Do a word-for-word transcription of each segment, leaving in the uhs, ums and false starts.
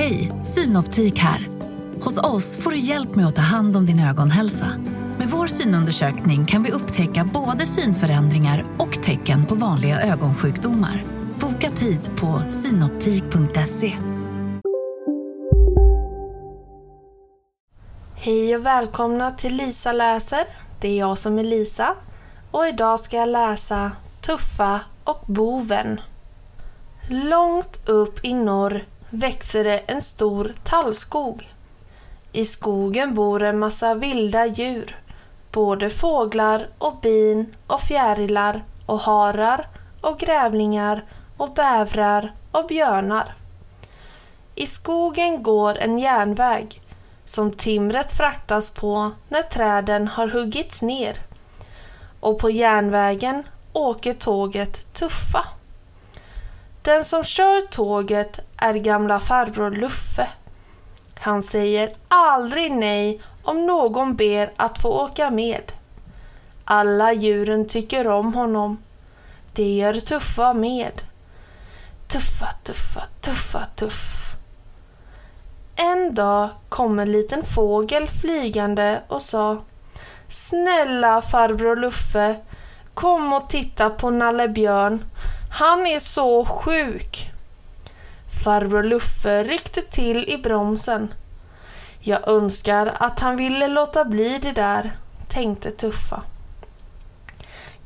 Hej, Synoptik här. Hos oss får du hjälp med att ta hand om din ögonhälsa. Med vår synundersökning kan vi upptäcka både synförändringar och tecken på vanliga ögonsjukdomar. Boka tid på synoptik punkt se. Hej och välkomna till Lisa läser. Det är jag som är Lisa. Och idag ska jag läsa Tuffa och Boven. Långt upp i norr växer det en stor tallskog. I skogen bor en massa vilda djur. Både fåglar och bin och fjärilar och harar och grävlingar och bävrar och björnar. I skogen går en järnväg som timret fraktas på när träden har huggits ner. Och på järnvägen åker tåget Tuffa. Den som kör tåget är gamla farbror Luffe. Han säger aldrig nej om någon ber att få åka med. Alla djuren tycker om honom. Det gör Tuffa med. Tuffa, Tuffa, Tuffa, Tuff. En dag kom en liten fågel flygande och sa: snälla farbror Luffe, kom och titta på Nallebjörn. Han är så sjuk. Farbror Luffe ryckte till i bromsen. Jag önskar att han ville låta bli det där, tänkte Tuffa.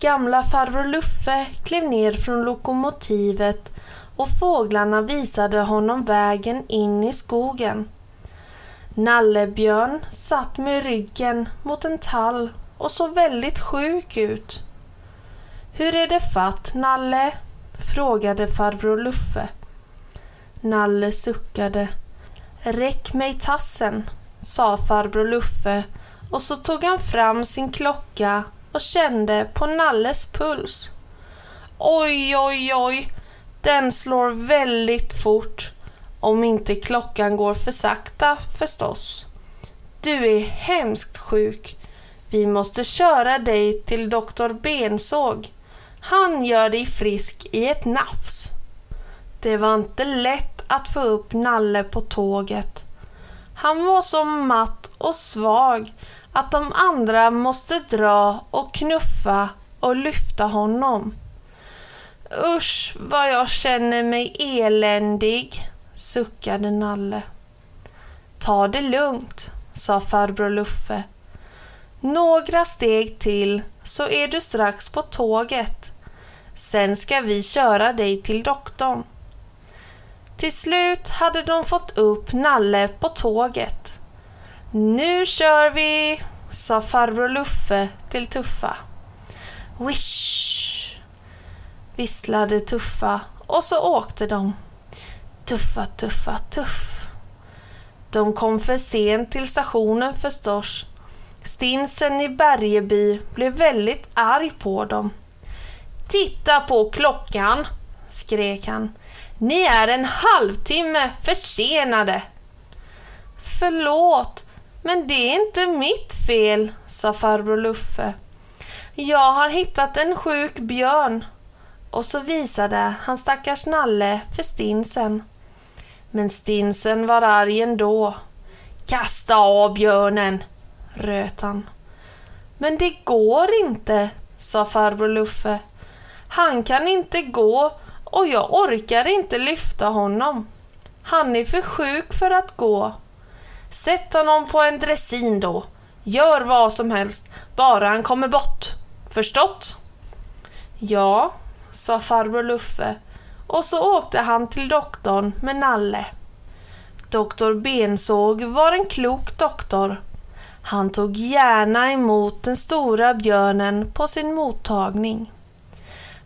Gamla farbror Luffe klev ner från lokomotivet och fåglarna visade honom vägen in i skogen. Nallebjörn satt med ryggen mot en tall och såg väldigt sjuk ut. Hur är det fatt, Nalle? Frågade farbror Luffe. Nalle suckade. Räck mig tassen, sa farbror Luffe, och så tog han fram sin klocka och kände på Nalles puls. Oj, oj, oj, den slår väldigt fort, om inte klockan går för sakta förstås. Du är hemskt sjuk. Vi måste köra dig till doktor Bensåg. Han gör dig frisk i ett nafs. Det var inte lätt att få upp Nalle på tåget. Han var så matt och svag att de andra måste dra och knuffa och lyfta honom. Usch, vad jag känner mig eländig, suckade Nalle. Ta det lugnt, sa farbror Luffe. Några steg till så är du strax på tåget. Sen ska vi köra dig till doktorn. Till slut hade de fått upp Nalle på tåget. Nu kör vi, sa farbror Luffe till Tuffa. Wish, visslade Tuffa och så åkte de. Tuffa, Tuffa, Tuff. De kom för sent till stationen förstås. Stinsen i Bergeby blev väldigt arg på dem. Titta på klockan, skrek han. Ni är en halvtimme försenade. Förlåt, men det är inte mitt fel, sa farbror Luffe. Jag har hittat en sjuk björn. Och så visade han stackars Nalle för Stinsen. Men Stinsen var arg ändå. Kasta av björnen, röt han. Men det går inte, sa farbror Luffe. Han kan inte gå och jag orkar inte lyfta honom. Han är för sjuk för att gå. Sätt honom på en dressin då. Gör vad som helst, bara han kommer bort. Förstått? Ja, sa farbror Luffe. Och så åkte han till doktorn med Nalle. Doktor Bensåg var en klok doktor. Han tog gärna emot den stora björnen på sin mottagning.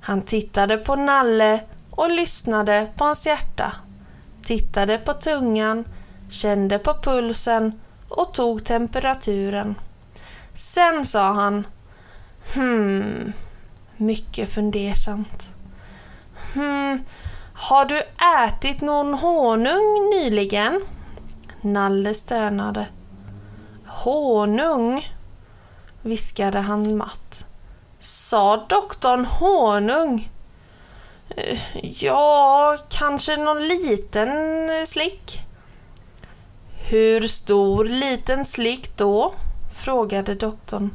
Han tittade på Nalle och lyssnade på hans hjärta. Tittade på tungan, kände på pulsen och tog temperaturen. Sen sa han: Hmm, mycket fundersamt. Hmm, har du ätit någon honung nyligen? Nalle stönade. Honung, viskade han matt. Sa doktorn honung? Ja, kanske någon liten slick, Hur stor liten slick då? Frågade doktorn.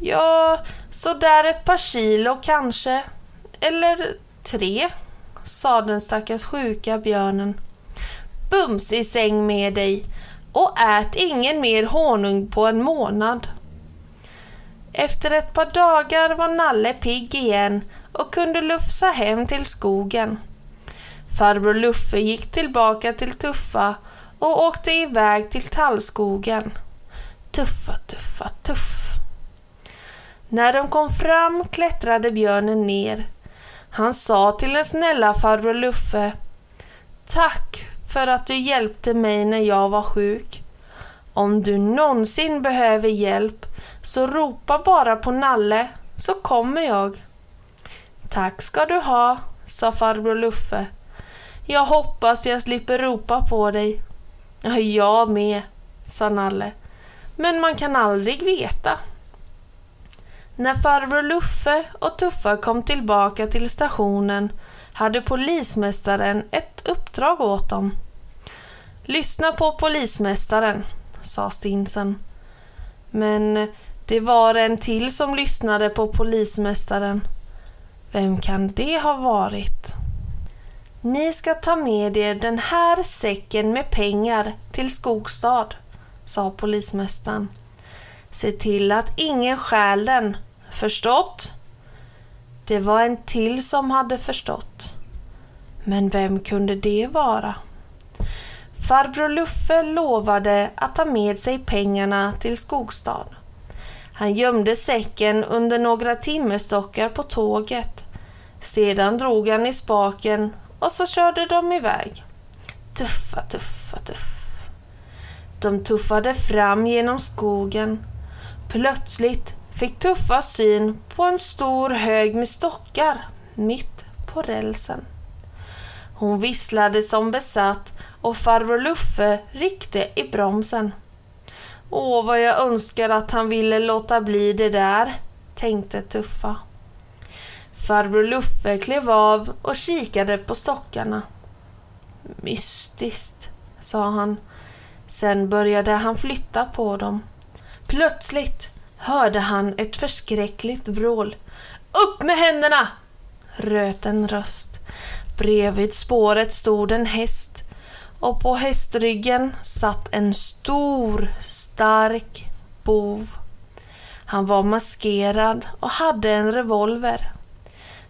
Ja, så där ett par kilo kanske. Eller tre, sa den stackars sjuka björnen. Bums i säng med dig och ät ingen mer honung på en månad. Efter ett par dagar var Nalle pigg igen och kunde lufsa hem till skogen. Farbror Luffe gick tillbaka till Tuffa och åkte iväg till tallskogen. Tuffa, tuffa, tuff. När de kom fram klättrade björnen ner. Han sa till den snälla farbror Luffe: Tack för att du hjälpte mig när jag var sjuk. Om du någonsin behöver hjälp så ropa bara på Nalle så kommer jag. Tack ska du ha, sa farbror Luffe. Jag hoppas jag slipper ropa på dig. Jag med, sa Nalle. Men man kan aldrig veta. När farbror Luffe och Tuffa kom tillbaka till stationen hade polismästaren ett uppdrag åt dem. Lyssna på polismästaren, sa Stinsen. Men det var en till som lyssnade på polismästaren. Vem kan det ha varit? Ni ska ta med er den här säcken med pengar till Skogstad, sa polismästaren. Se till att ingen stjäl den. Förstått? Det var en till som hade förstått. Men vem kunde det vara? Farbror Luffe lovade att ta med sig pengarna till Skogstad. Han gömde säcken under några timmerstockar på tåget. Sedan drog han i spaken och så körde de iväg. Tuffa, tuffa, tuffa. De tuffade fram genom skogen. Plötsligt fick Tuffa syn på en stor hög med stockar mitt på rälsen. Hon visslade som besatt och farbror Luffe ryckte i bromsen. Åh, vad jag önskar att han ville låta bli det där, tänkte Tuffa. Farbror Luffe klev av och kikade på stockarna. Mystiskt, sa han. Sen började han flytta på dem. Plötsligt hörde han ett förskräckligt vrål. Upp med händerna! Röt en röst. Bredvid spåret stod en häst. Och på hästryggen satt en stor, stark bov. Han var maskerad och hade en revolver.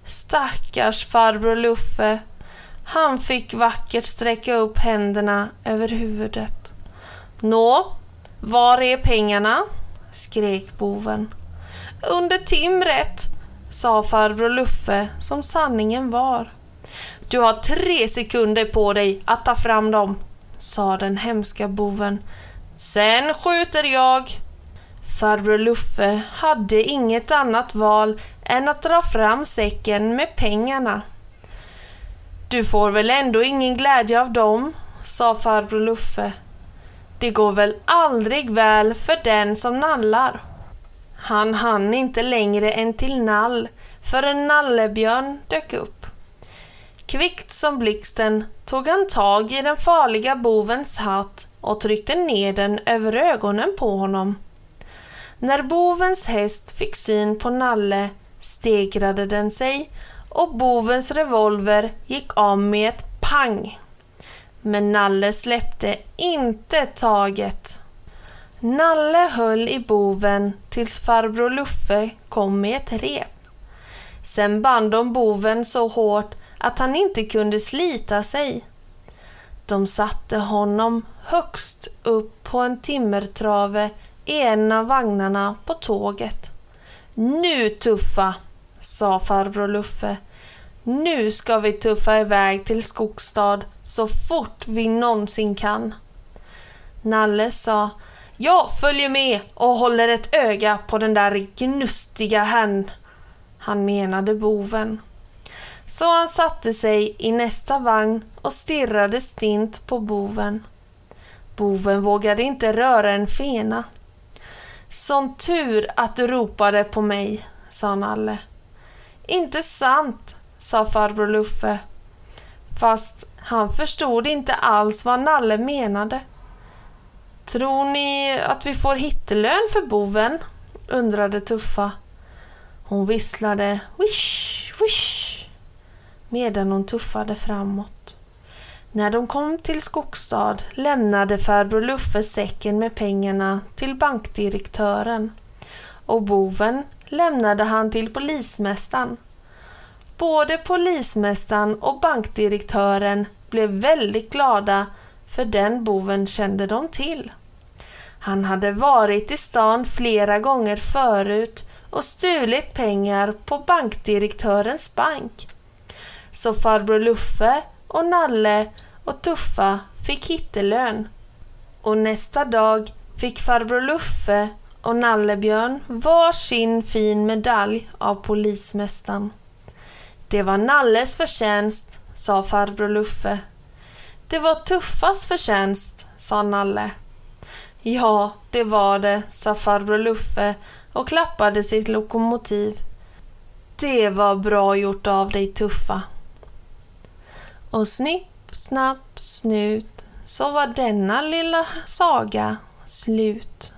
Stackars farbror Luffe. Han fick vackert sträcka upp händerna över huvudet. Nå, var är pengarna? Skrek boven. Under timret, sa farbror Luffe som sanningen var. Du har tre sekunder på dig att ta fram dem, sa den hemska boven. Sen skjuter jag. Farbror Luffe hade inget annat val än att dra fram säcken med pengarna. Du får väl ändå ingen glädje av dem, sa farbror Luffe. Det går väl aldrig väl för den som nallar. Han hann inte längre än till nall förrän Nallebjörn dök upp. Kvickt som blixten tog han tag i den farliga bovens hatt och tryckte ner den över ögonen på honom. När bovens häst fick syn på Nalle stegrade den sig och bovens revolver gick av med ett pang. Men Nalle släppte inte taget. Nalle höll i boven tills farbror Luffe kom med ett rep. Sen band de boven så hårt att han inte kunde slita sig. De satte honom högst upp på en timmertrave i en av vagnarna på tåget. Nu Tuffa, sa farbror Luffe. Nu ska vi tuffa iväg till Skogstad så fort vi någonsin kan. Nalle sa, jag följer med och håller ett öga på den där gnustiga hän. Han menade boven. Så han satte sig i nästa vagn och stirrade stint på boven. Boven vågade inte röra en fena. Sån tur att du ropade på mig, sa Nalle. Inte sant, sa farbror Luffe. Fast han förstod inte alls vad Nalle menade. Tror ni att vi får hittelön för boven? Undrade Tuffa. Hon visslade wish, wish, medan hon tuffade framåt. När de kom till Skogstad lämnade farbror Luffe säcken med pengarna till bankdirektören och boven lämnade han till polismästaren. Både polismästaren och bankdirektören blev väldigt glada för den boven kände de till. Han hade varit i stan flera gånger förut och stulit pengar på bankdirektörens bank. Så farbror Luffe och Nalle och Tuffa fick hittelön. Och nästa dag fick farbror Luffe och Nallebjörn var sin fin medalj av polismästaren. Det var Nalles förtjänst, sa farbror Luffe. Det var Tuffas förtjänst, sa Nalle. Ja, det var det, sa farbror Luffe och klappade sitt lokomotiv. Det var bra gjort av dig, Tuffa. Och snipp, snapp, snut, så var denna lilla saga slut.